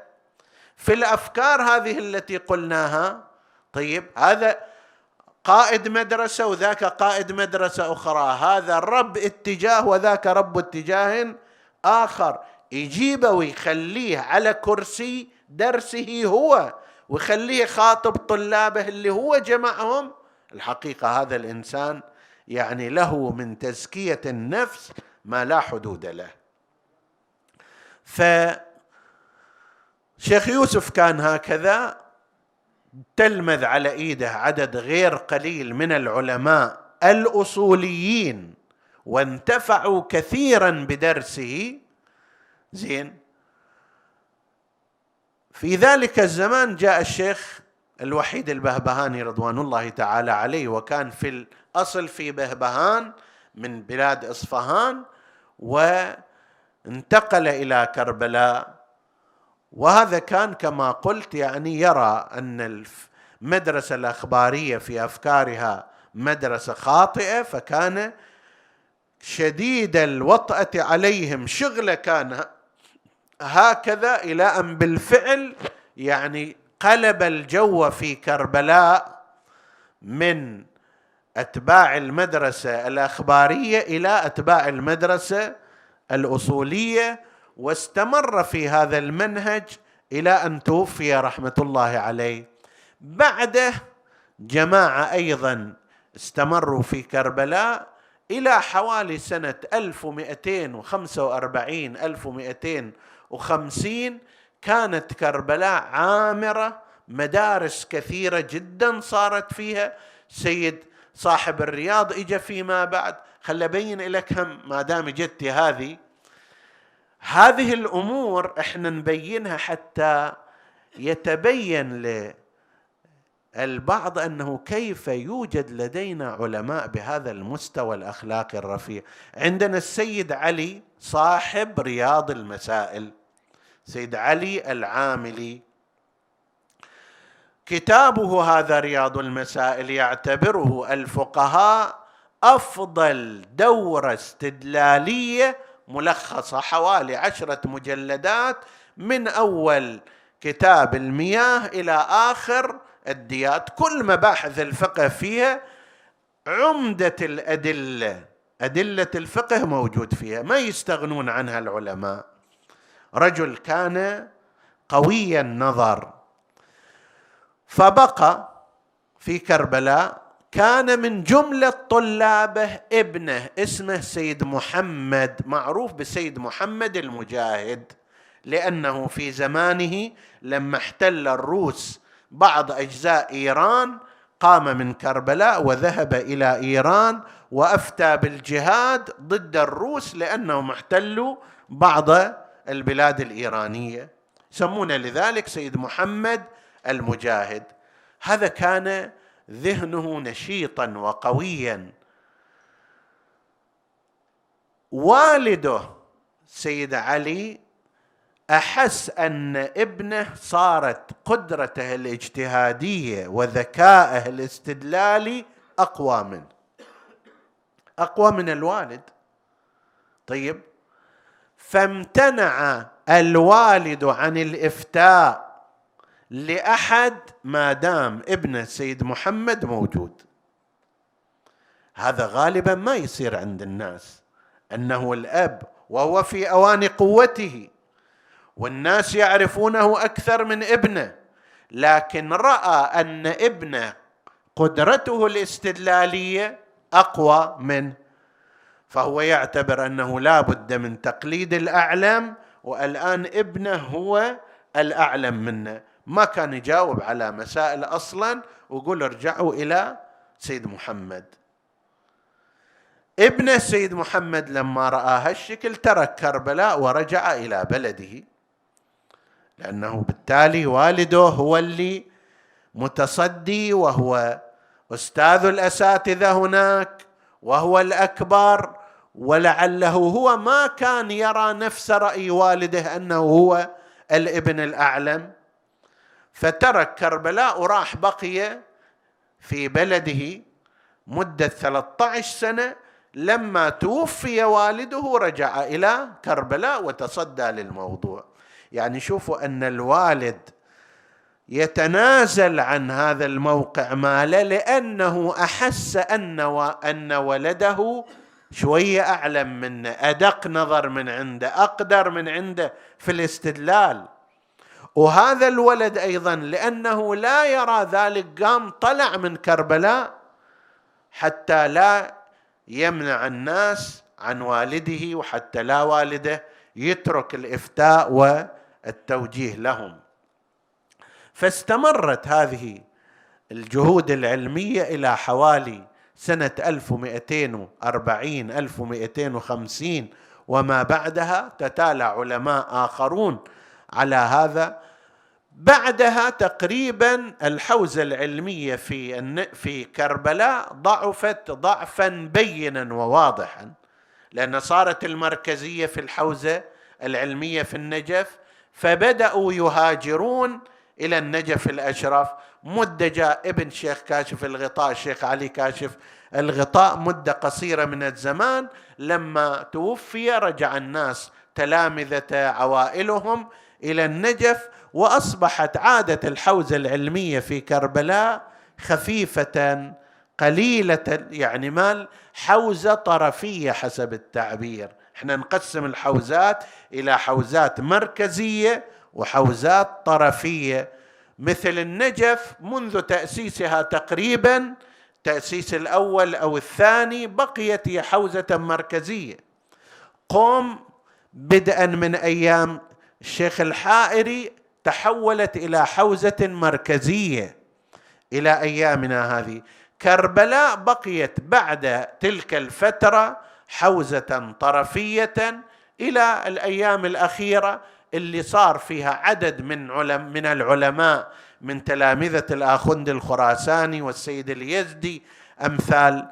في الأفكار هذه التي قلناها، طيب هذا قائد مدرسة وذاك قائد مدرسة أخرى، هذا رب اتجاه وذاك رب اتجاه آخر، يجيبه ويخليه على كرسي درسه هو ويخليه خاطب طلابه اللي هو جمعهم. الحقيقة هذا الإنسان يعني له من تزكية النفس ما لا حدود له. فشيخ يوسف كان هكذا، تلمذ على إيده عدد غير قليل من العلماء الأصوليين وانتفعوا كثيرا بدرسه. زين، في ذلك الزمان جاء الشيخ الوحيد البهبهاني رضوان الله تعالى عليه، وكان في الأصل في بهبهان من بلاد إصفهان وانتقل إلى كربلاء، وهذا كان كما قلت يعني يرى أن المدرسة الأخبارية في أفكارها مدرسة خاطئة، فكان شديد الوطأة عليهم، شغلة كان هكذا، إلى أن بالفعل يعني قلب الجو في كربلاء من أتباع المدرسة الأخبارية إلى أتباع المدرسة الأصولية، واستمر في هذا المنهج إلى أن توفي رحمة الله عليه. بعده جماعة أيضا استمروا في كربلاء إلى حوالي سنة 1245-1250 كانت كربلاء عامرة، مدارس كثيرة جدا صارت فيها. سيد صاحب الرياض إجا فيما بعد. خل أبين لك هم ما دام جتي هذه الأمور إحنا نبينها حتى يتبين للبعض أنه كيف يوجد لدينا علماء بهذا المستوى الأخلاقي الرفيع. عندنا السيد علي صاحب رياض المسائل، سيد علي العاملي، كتابه هذا رياض المسائل يعتبره الفقهاء أفضل دورة استدلالية ملخصة، حوالي 10 مجلدات من أول كتاب المياه إلى آخر الديات، كل مباحث الفقه فيها، عمدة الأدلة، أدلة الفقه موجود فيها، ما يستغنون عنها العلماء. رجل كان قوي النظر، فبقى في كربلاء. كان من جملة طلابه ابنه اسمه سيد محمد، معروف بسيد محمد المجاهد، لأنه في زمانه لما احتل الروس بعض أجزاء إيران قام من كربلاء وذهب إلى إيران وأفتى بالجهاد ضد الروس لأنهم احتلوا بعض البلاد الإيرانية، يسمونه لذلك سيد محمد المجاهد. هذا كان ذهنه نشيطا وقويا. والده سيد علي أحس أن ابنه صارت قدرته الاجتهادية وذكائه الاستدلالي أقوى من الوالد. طيب، فامتنع الوالد عن الإفتاء لأحد ما دام ابن سيد محمد موجود. هذا غالبا ما يصير عند الناس، أنه الأب وهو في أوان قوته والناس يعرفونه أكثر من ابنه، لكن رأى أن ابنه قدرته الاستدلالية أقوى منه، فهو يعتبر أنه لا بد من تقليد الأعلم، والآن ابنه هو الأعلم منه. ما كان يجاوب على مسائل أصلا، ويقول ارجعوا إلى سيد محمد. ابن سيد محمد لما رأى هالشكل ترك كربلاء ورجع إلى بلده، لأنه بالتالي والده هو اللي متصدي وهو أستاذ الأساتذة هناك وهو الأكبر، ولعله هو ما كان يرى نفس رأي والده أنه هو الابن الأعلم، فترك كربلاء وراح بقي في بلده مدة 13 سنة. لما توفي والده رجع إلى كربلاء وتصدى للموضوع. يعني شوفوا أن الوالد يتنازل عن هذا الموقع ماله لأنه أحس أن ولده شوية أعلم منه، أدق نظر من عنده، أقدر من عنده في الاستدلال. وهذا الولد أيضا لأنه لا يرى ذلك قام طلع من كربلاء حتى لا يمنع الناس عن والده، وحتى لا والده يترك الإفتاء والتوجيه لهم. فاستمرت هذه الجهود العلمية إلى حوالي سنة 1240 1250 وما بعدها، تتالى علماء آخرون على هذا. بعدها تقريبا الحوزة العلمية في كربلاء ضعفت ضعفا بينا وواضحا، لأن صارت المركزية في الحوزة العلمية في النجف، فبدأوا يهاجرون إلى النجف الأشرف. مدة جاء ابن شيخ كاشف الغطاء الشيخ علي كاشف الغطاء مدة قصيرة من الزمان، لما توفي رجع الناس تلامذة عوائلهم إلى النجف، وأصبحت عادة الحوزة العلمية في كربلاء خفيفة قليلة، يعني مال حوزة طرفية حسب التعبير. احنا نقسم الحوزات إلى حوزات مركزية وحوزات طرفية. مثل النجف منذ تأسيسها تقريبا تأسيس الأول أو الثاني بقيت هي حوزة مركزية. قوم بدءا من أيام الشيخ الحائري تحولت إلى حوزة مركزية إلى أيامنا هذه. كربلاء بقيت بعد تلك الفترة حوزة طرفية إلى الأيام الأخيرة اللي صار فيها عدد من العلماء من تلامذة الآخند الخراساني والسيد اليزدي، أمثال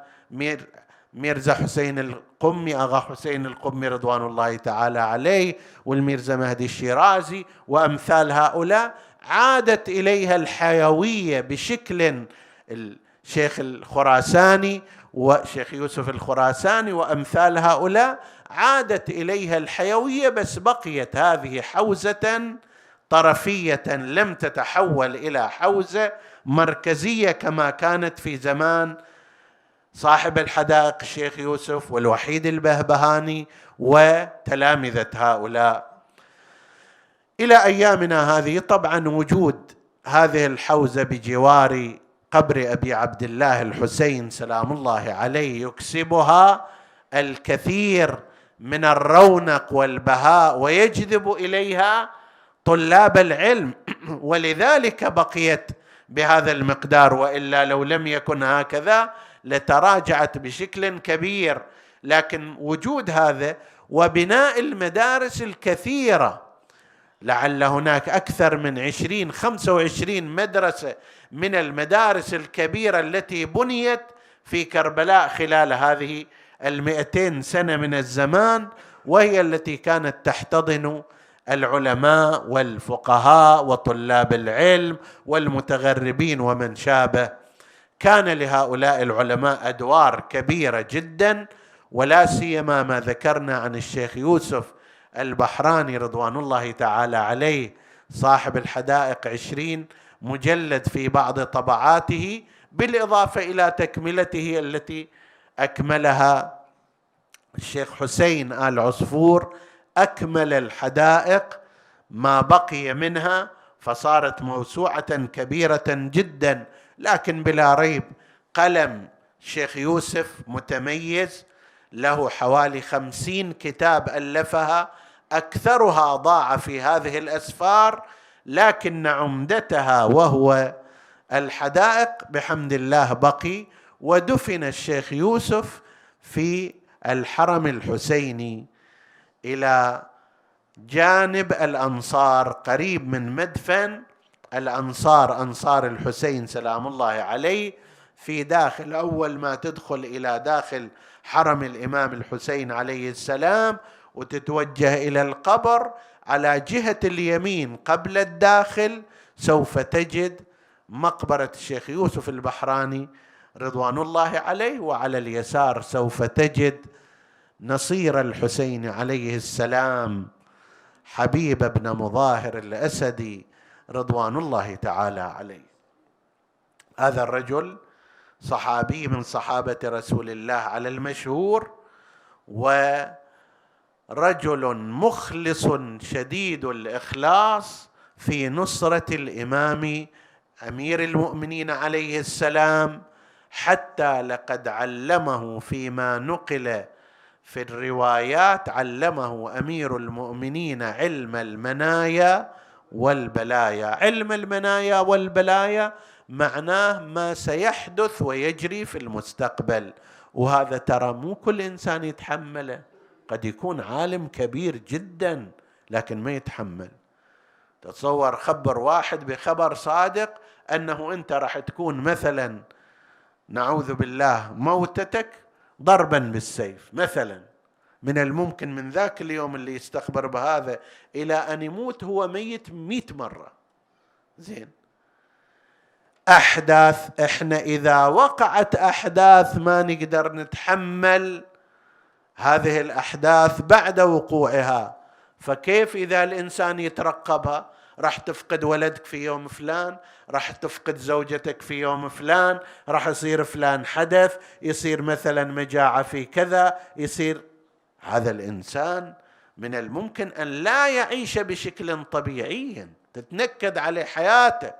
ميرزا حسين القمي، أغا حسين القمي رضوان الله تعالى عليه، والميرزا مهدي الشيرازي وأمثال هؤلاء، عادت إليها الحيوية بشكل الشيخ الخراساني وشيخ يوسف الخراساني وأمثال هؤلاء، عادت إليها الحيوية، بس بقيت هذه حوزة طرفية لم تتحول إلى حوزة مركزية كما كانت في زمان صاحب الحدائق الشيخ يوسف والوحيد البهبهاني وتلامذة هؤلاء إلى أيامنا هذه. طبعا وجود هذه الحوزة بجوار قبر أبي عبد الله الحسين سلام الله عليه يكسبها الكثير من الرونق والبهاء ويجذب إليها طلاب العلم، ولذلك بقيت بهذا المقدار، وإلا لو لم يكن هكذا لتراجعت بشكل كبير. لكن وجود هذا وبناء المدارس الكثيرة، لعل هناك أكثر من 20-25 مدرسة من المدارس الكبيرة التي بنيت في كربلاء خلال هذه 200 سنة من الزمان، وهي التي كانت تحتضن العلماء والفقهاء وطلاب العلم والمتغربين ومن شابه. كان لهؤلاء العلماء أدوار كبيرة جدا، ولا سيما ما ذكرنا عن الشيخ يوسف البحراني رضوان الله تعالى عليه صاحب الحدائق 20 مجلد في بعض طبعاته، بالإضافة إلى تكملته التي أكملها الشيخ حسين آل عصفور، أكمل الحدائق ما بقي منها فصارت موسوعة كبيرة جدا. لكن بلا ريب قلم الشيخ يوسف متميز، له حوالي 50 كتاب ألفها، أكثرها ضاع في هذه الأسفار، لكن عمدتها وهو الحدائق بحمد الله بقي، ودفن الشيخ يوسف في الحرم الحسيني إلى جانب الأنصار قريب من مدفن الأنصار، أنصار الحسين سلام الله عليه، في داخل، أول ما تدخل إلى داخل حرم الإمام الحسين عليه السلام وتتوجه إلى القبر، على جهة اليمين قبل الداخل سوف تجد مقبرة الشيخ يوسف البحراني رضوان الله عليه، وعلى اليسار سوف تجد نصير الحسين عليه السلام حبيب بن مظاهر الأسدي رضوان الله تعالى عليه. هذا الرجل صحابي من صحابة رسول الله على المشهور، ورجل مخلص شديد الإخلاص في نصرة الإمام أمير المؤمنين عليه السلام، حتى لقد علمه فيما نقل في الروايات، علمه أمير المؤمنين علم المنايا والبلايا. علم المنايا والبلايا معناه ما سيحدث ويجري في المستقبل، وهذا ترى مو كل إنسان يتحمله، قد يكون عالم كبير جدا لكن ما يتحمل. تصور خبر واحد بخبر صادق أنه أنت راح تكون مثلا نعوذ بالله موتتك ضربا بالسيف مثلا، من الممكن من ذاك اليوم اللي يستخبر بهذا إلى أن يموت هو ميت 100 مرة. زين، أحداث، إحنا إذا وقعت أحداث ما نقدر نتحمل هذه الأحداث بعد وقوعها، فكيف إذا الإنسان يترقبها؟ راح تفقد ولدك في يوم فلان، راح تفقد زوجتك في يوم فلان، راح يصير فلان حدث، يصير مثلا مجاعة في كذا، يصير. هذا الإنسان من الممكن أن لا يعيش بشكل طبيعي، تتنكد عليه حياته،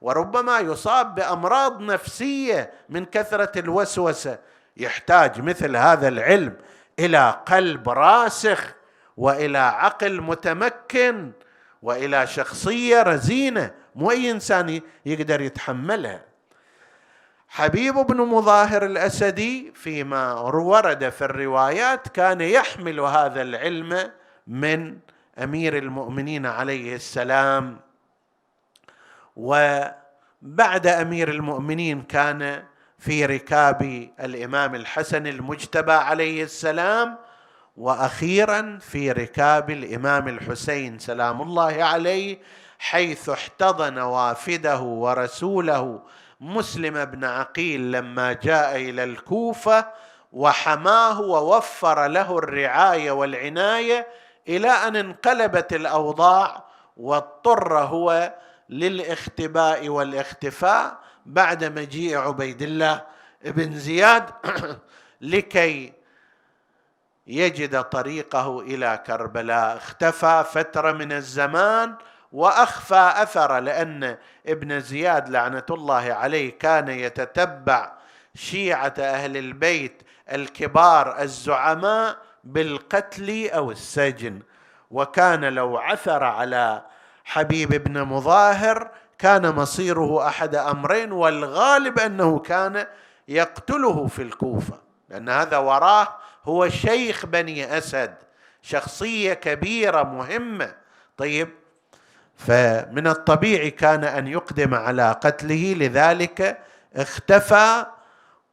وربما يصاب بأمراض نفسية من كثرة الوسوسة. يحتاج مثل هذا العلم إلى قلب راسخ، وإلى عقل متمكن، وإلى شخصية رزينة، مو أي إنسان يقدر يتحملها. حبيب بن مظاهر الأسدي فيما ورد في الروايات كان يحمل هذا العلم من أمير المؤمنين عليه السلام، وبعد أمير المؤمنين كان في ركاب الإمام الحسن المجتبى عليه السلام، وأخيرا في ركاب الإمام الحسين سلام الله عليه، حيث احتضن وافده ورسوله مسلم بن عقيل لما جاء إلى الكوفة، وحماه ووفر له الرعاية والعناية، إلى أن انقلبت الأوضاع واضطر هو للاختباء والاختفاء بعد مجيء عبيد الله بن زياد لكي يجد طريقه إلى كربلاء. اختفى فترة من الزمان وأخفى أثر، لأن ابن زياد لعنة الله عليه كان يتتبع شيعة أهل البيت الكبار الزعماء بالقتل أو السجن، وكان لو عثر على حبيب بن مظاهر كان مصيره أحد أمرين، والغالب أنه كان يقتله في الكوفة، لأن هذا وراه هو شيخ بني أسد، شخصية كبيرة مهمة. طيب، فمن الطبيعي كان أن يقدم على قتله، لذلك اختفى.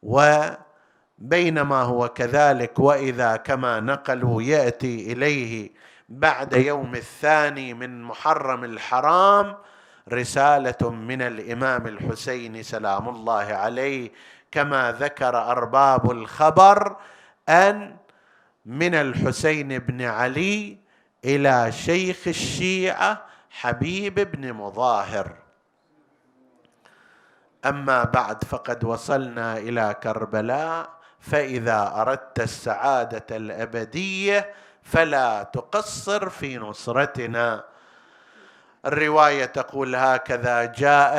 وبينما هو كذلك وإذا كما نقلوا يأتي إليه بعد يوم 2 من محرم الحرام رسالة من الإمام الحسين سلام الله عليه، كما ذكر أرباب الخبر أن من الحسين بن علي إلى شيخ الشيعة حبيب بن مظاهر. أما بعد، فقد وصلنا إلى كربلاء، فإذا أردت السعادة الأبدية فلا تقصر في نصرتنا. الرواية تقول هكذا: جاء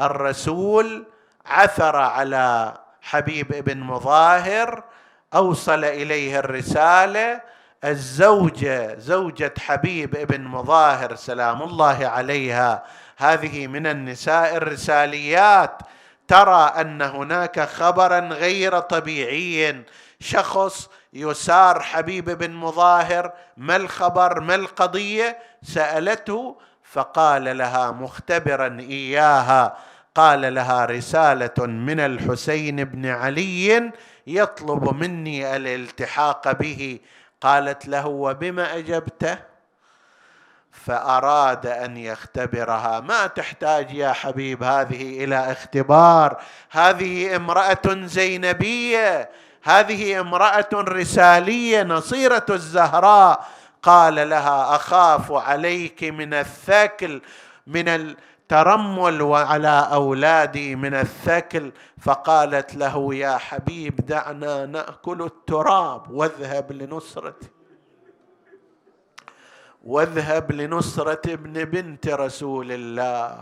الرسول، عثر على حبيب بن مظاهر، أوصل إليه الرسالة، الزوجة زوجة حبيب ابن مظاهر سلام الله عليها، هذه من النساء الرساليات، ترى أن هناك خبرا غير طبيعي، شخص يسار حبيب بن مظاهر، ما الخبر ما القضية؟ سألته فقال لها مختبرا إياها، قال لها رسالة من الحسين بن علي يطلب مني الالتحاق به. قالت له وبما أجبته؟ فأراد أن يختبرها. ما تحتاج يا حبيب هذه إلى اختبار، هذه امرأة زينبية، هذه امرأة رسالية نصيرة الزهراء. قال لها أخاف عليك من الثكل، من الترمل وعلى أولادي من الثكل. فقالت له يا حبيب دعنا نأكل التراب واذهب لنصرة ابن بنت رسول الله.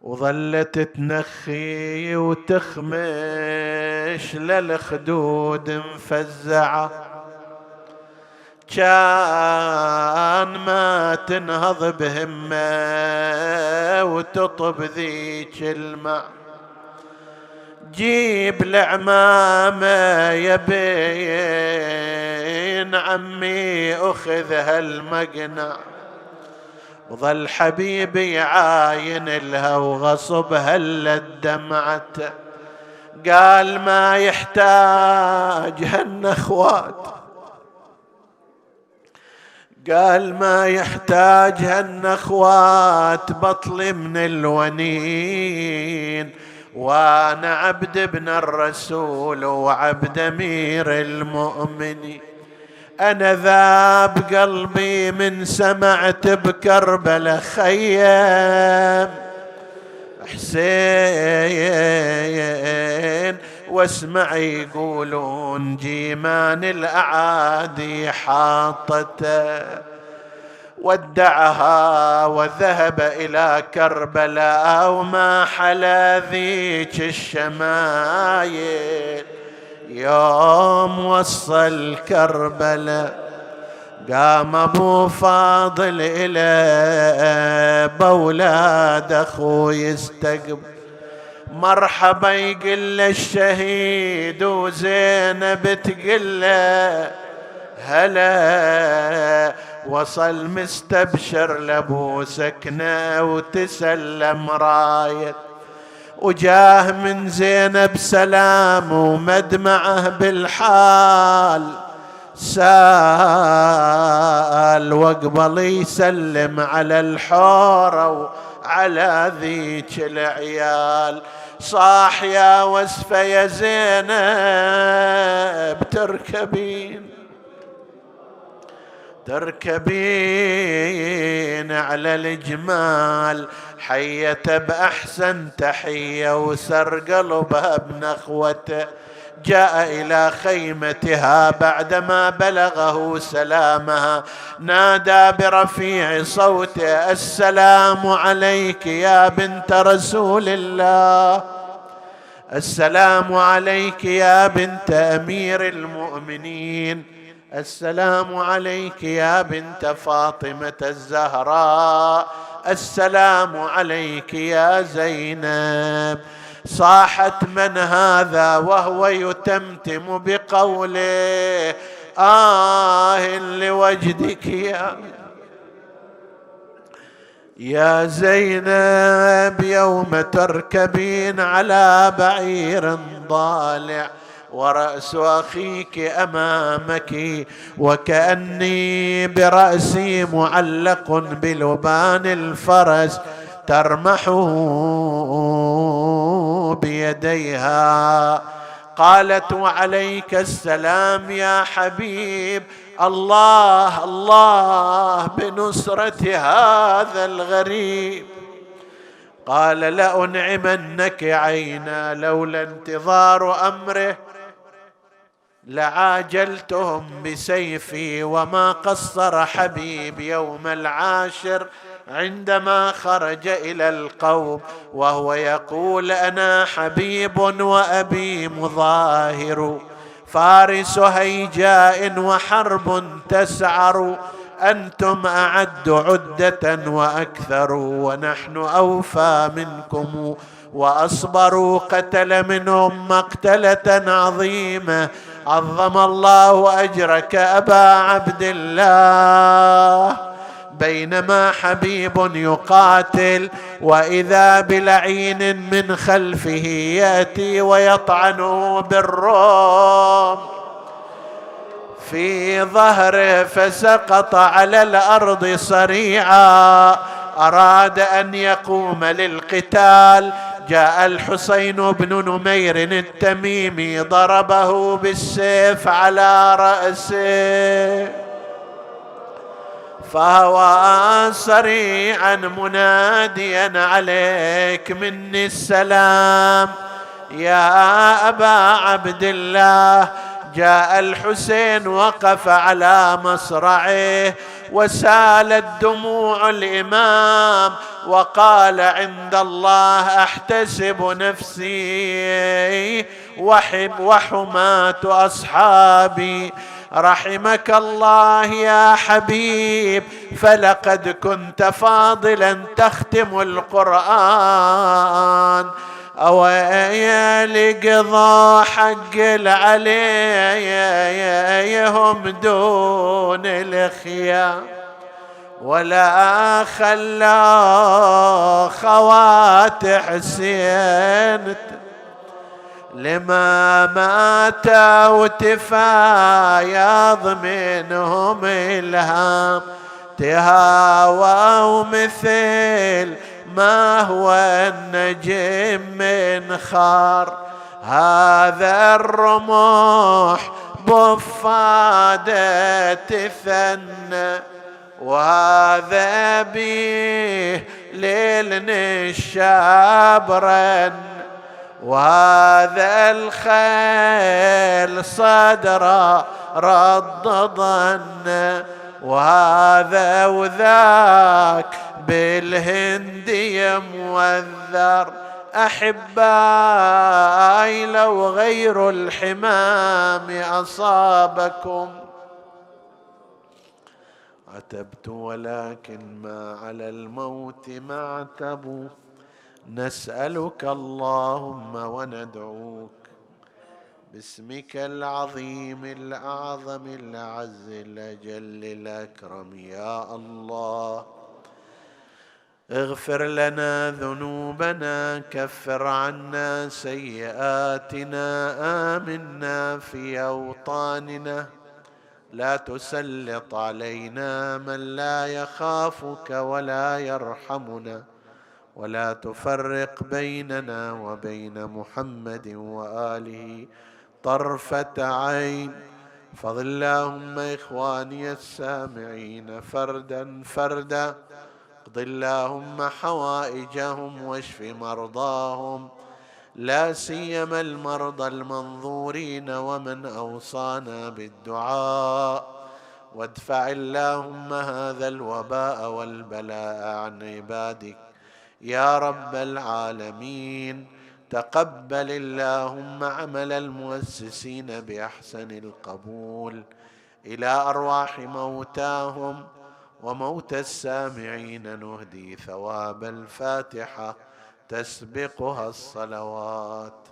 وظلت تنخي وتخمش للخدود مفزعة، كان ما تنهض بهمة وتطب ذيك الماء. جيب العمامة يا بين عمي أخذها المقنع، وظل حبيبي عاين لها وغصب هلت دمعته، قال ما يحتاج هن اخوات، بطلي من الونين، وانا عبد ابن الرسول وعبد امير المؤمنين، أنا ذاب قلبي من سمعت بكربلة خيم حسين، واسمع يقولون جيمان الأعادي حاطته، ودعها وذهب إلى كربلاء وما حلا ذيك الشمايل. يوم وصل كربلاء قام ابو فاضل الى بولاد اخوه يستقبل، مرحبا يقل الشهيد، وزينب تقل هلا. وصل مستبشر لابو سكنه وتسلم رايد، وجاه من زينب سلام ومدمعه بالحال سال، وقبل يسلم على الحورة وعلى ذيك العيال. صاح يا وسفة يا زينب تركبين على الجمال، حيت بأحسن تحية وسر قلبها بنخوته. جاء إلى خيمتها بعدما بلغه سلامها، نادى برفيع صوته السلام عليك يا بنت رسول الله، السلام عليك يا بنت أمير المؤمنين، السلام عليك يا بنت فاطمة الزهراء، السلام عليك يا زينب. صاحت من هذا وهو يتمتم بقوله آه لوجدك يا زينب يوم تركبين على بعير ضالع، ورأس أخيك أمامك، وكأني برأسي معلق بلبان الفرس، ترمح بيديها. قالت وعليك السلام يا حبيب، الله الله بنصرة هذا الغريب. قال لأنعمنك عينا لولا انتظار أمره، لعاجلتهم بسيفي. وما قصر حبيب يوم العاشر عندما خرج إلى القوم وهو يقول أنا حبيب وأبي مظاهر، فارس هيجاء وحرب تسعر، أنتم أعد عدة وأكثر، ونحن أوفى منكم وأصبروا. قتل منهم مقتلة عظيمة، عظم الله أجرك أبا عبد الله. بينما حبيب يقاتل وإذا بلعين من خلفه يأتي ويطعنه بالروم في ظهره فسقط على الأرض صريعا. أراد أن يقوم للقتال، جاء الحسين بن نمير التميمي ضربه بالسيف على رأسه فهوى سريعا مناديا عليك مني السلام يا أبا عبد الله. جاء الحسين وقف على مصرعه وسالت دموع الإمام وقال عند الله أحتسب نفسي وحماة أصحابي. رحمك الله يا حبيب، فلقد كنت فاضلا تختم القرآن. أويلي قضى حق العليهم دون الخيام، ولا خلا خوات حسين لما مات وتفايض منهم الهام. تهاوى مثل ما هو النجم من خار، هذا الرمح بفادة تثنى، وهذا بيه ليل الشاب رن، وهذا الخيل صدرا ردضن، وهذا وذاك بالهند يموذر. أحبائي لو غير الحمام أصابكم عتبت، ولكن ما على الموت ما عتبوا. نسألك اللهم وندعوك باسمك العظيم الأعظم الأعز الأجل الأكرم يا الله. اغفر لنا ذنوبنا، كفر عنا سيئاتنا، آمنا في أوطاننا، لا تسلط علينا من لا يخافك ولا يرحمنا، ولا تفرق بيننا وبين محمد وآله طرفة عين. فضل اللهم إخواني السامعين فردا فردا، اقض اللهم حوائجهم واشف مرضاهم، لا سيما المرضى المنظورين ومن أوصانا بالدعاء. وادفع اللهم هذا الوباء والبلاء عن عبادك يا رب العالمين. تقبل اللهم عمل المؤسسين بأحسن القبول. إلى أرواح موتاهم وموت السامعين نهدي ثواب الفاتحة تسبقها الصلوات.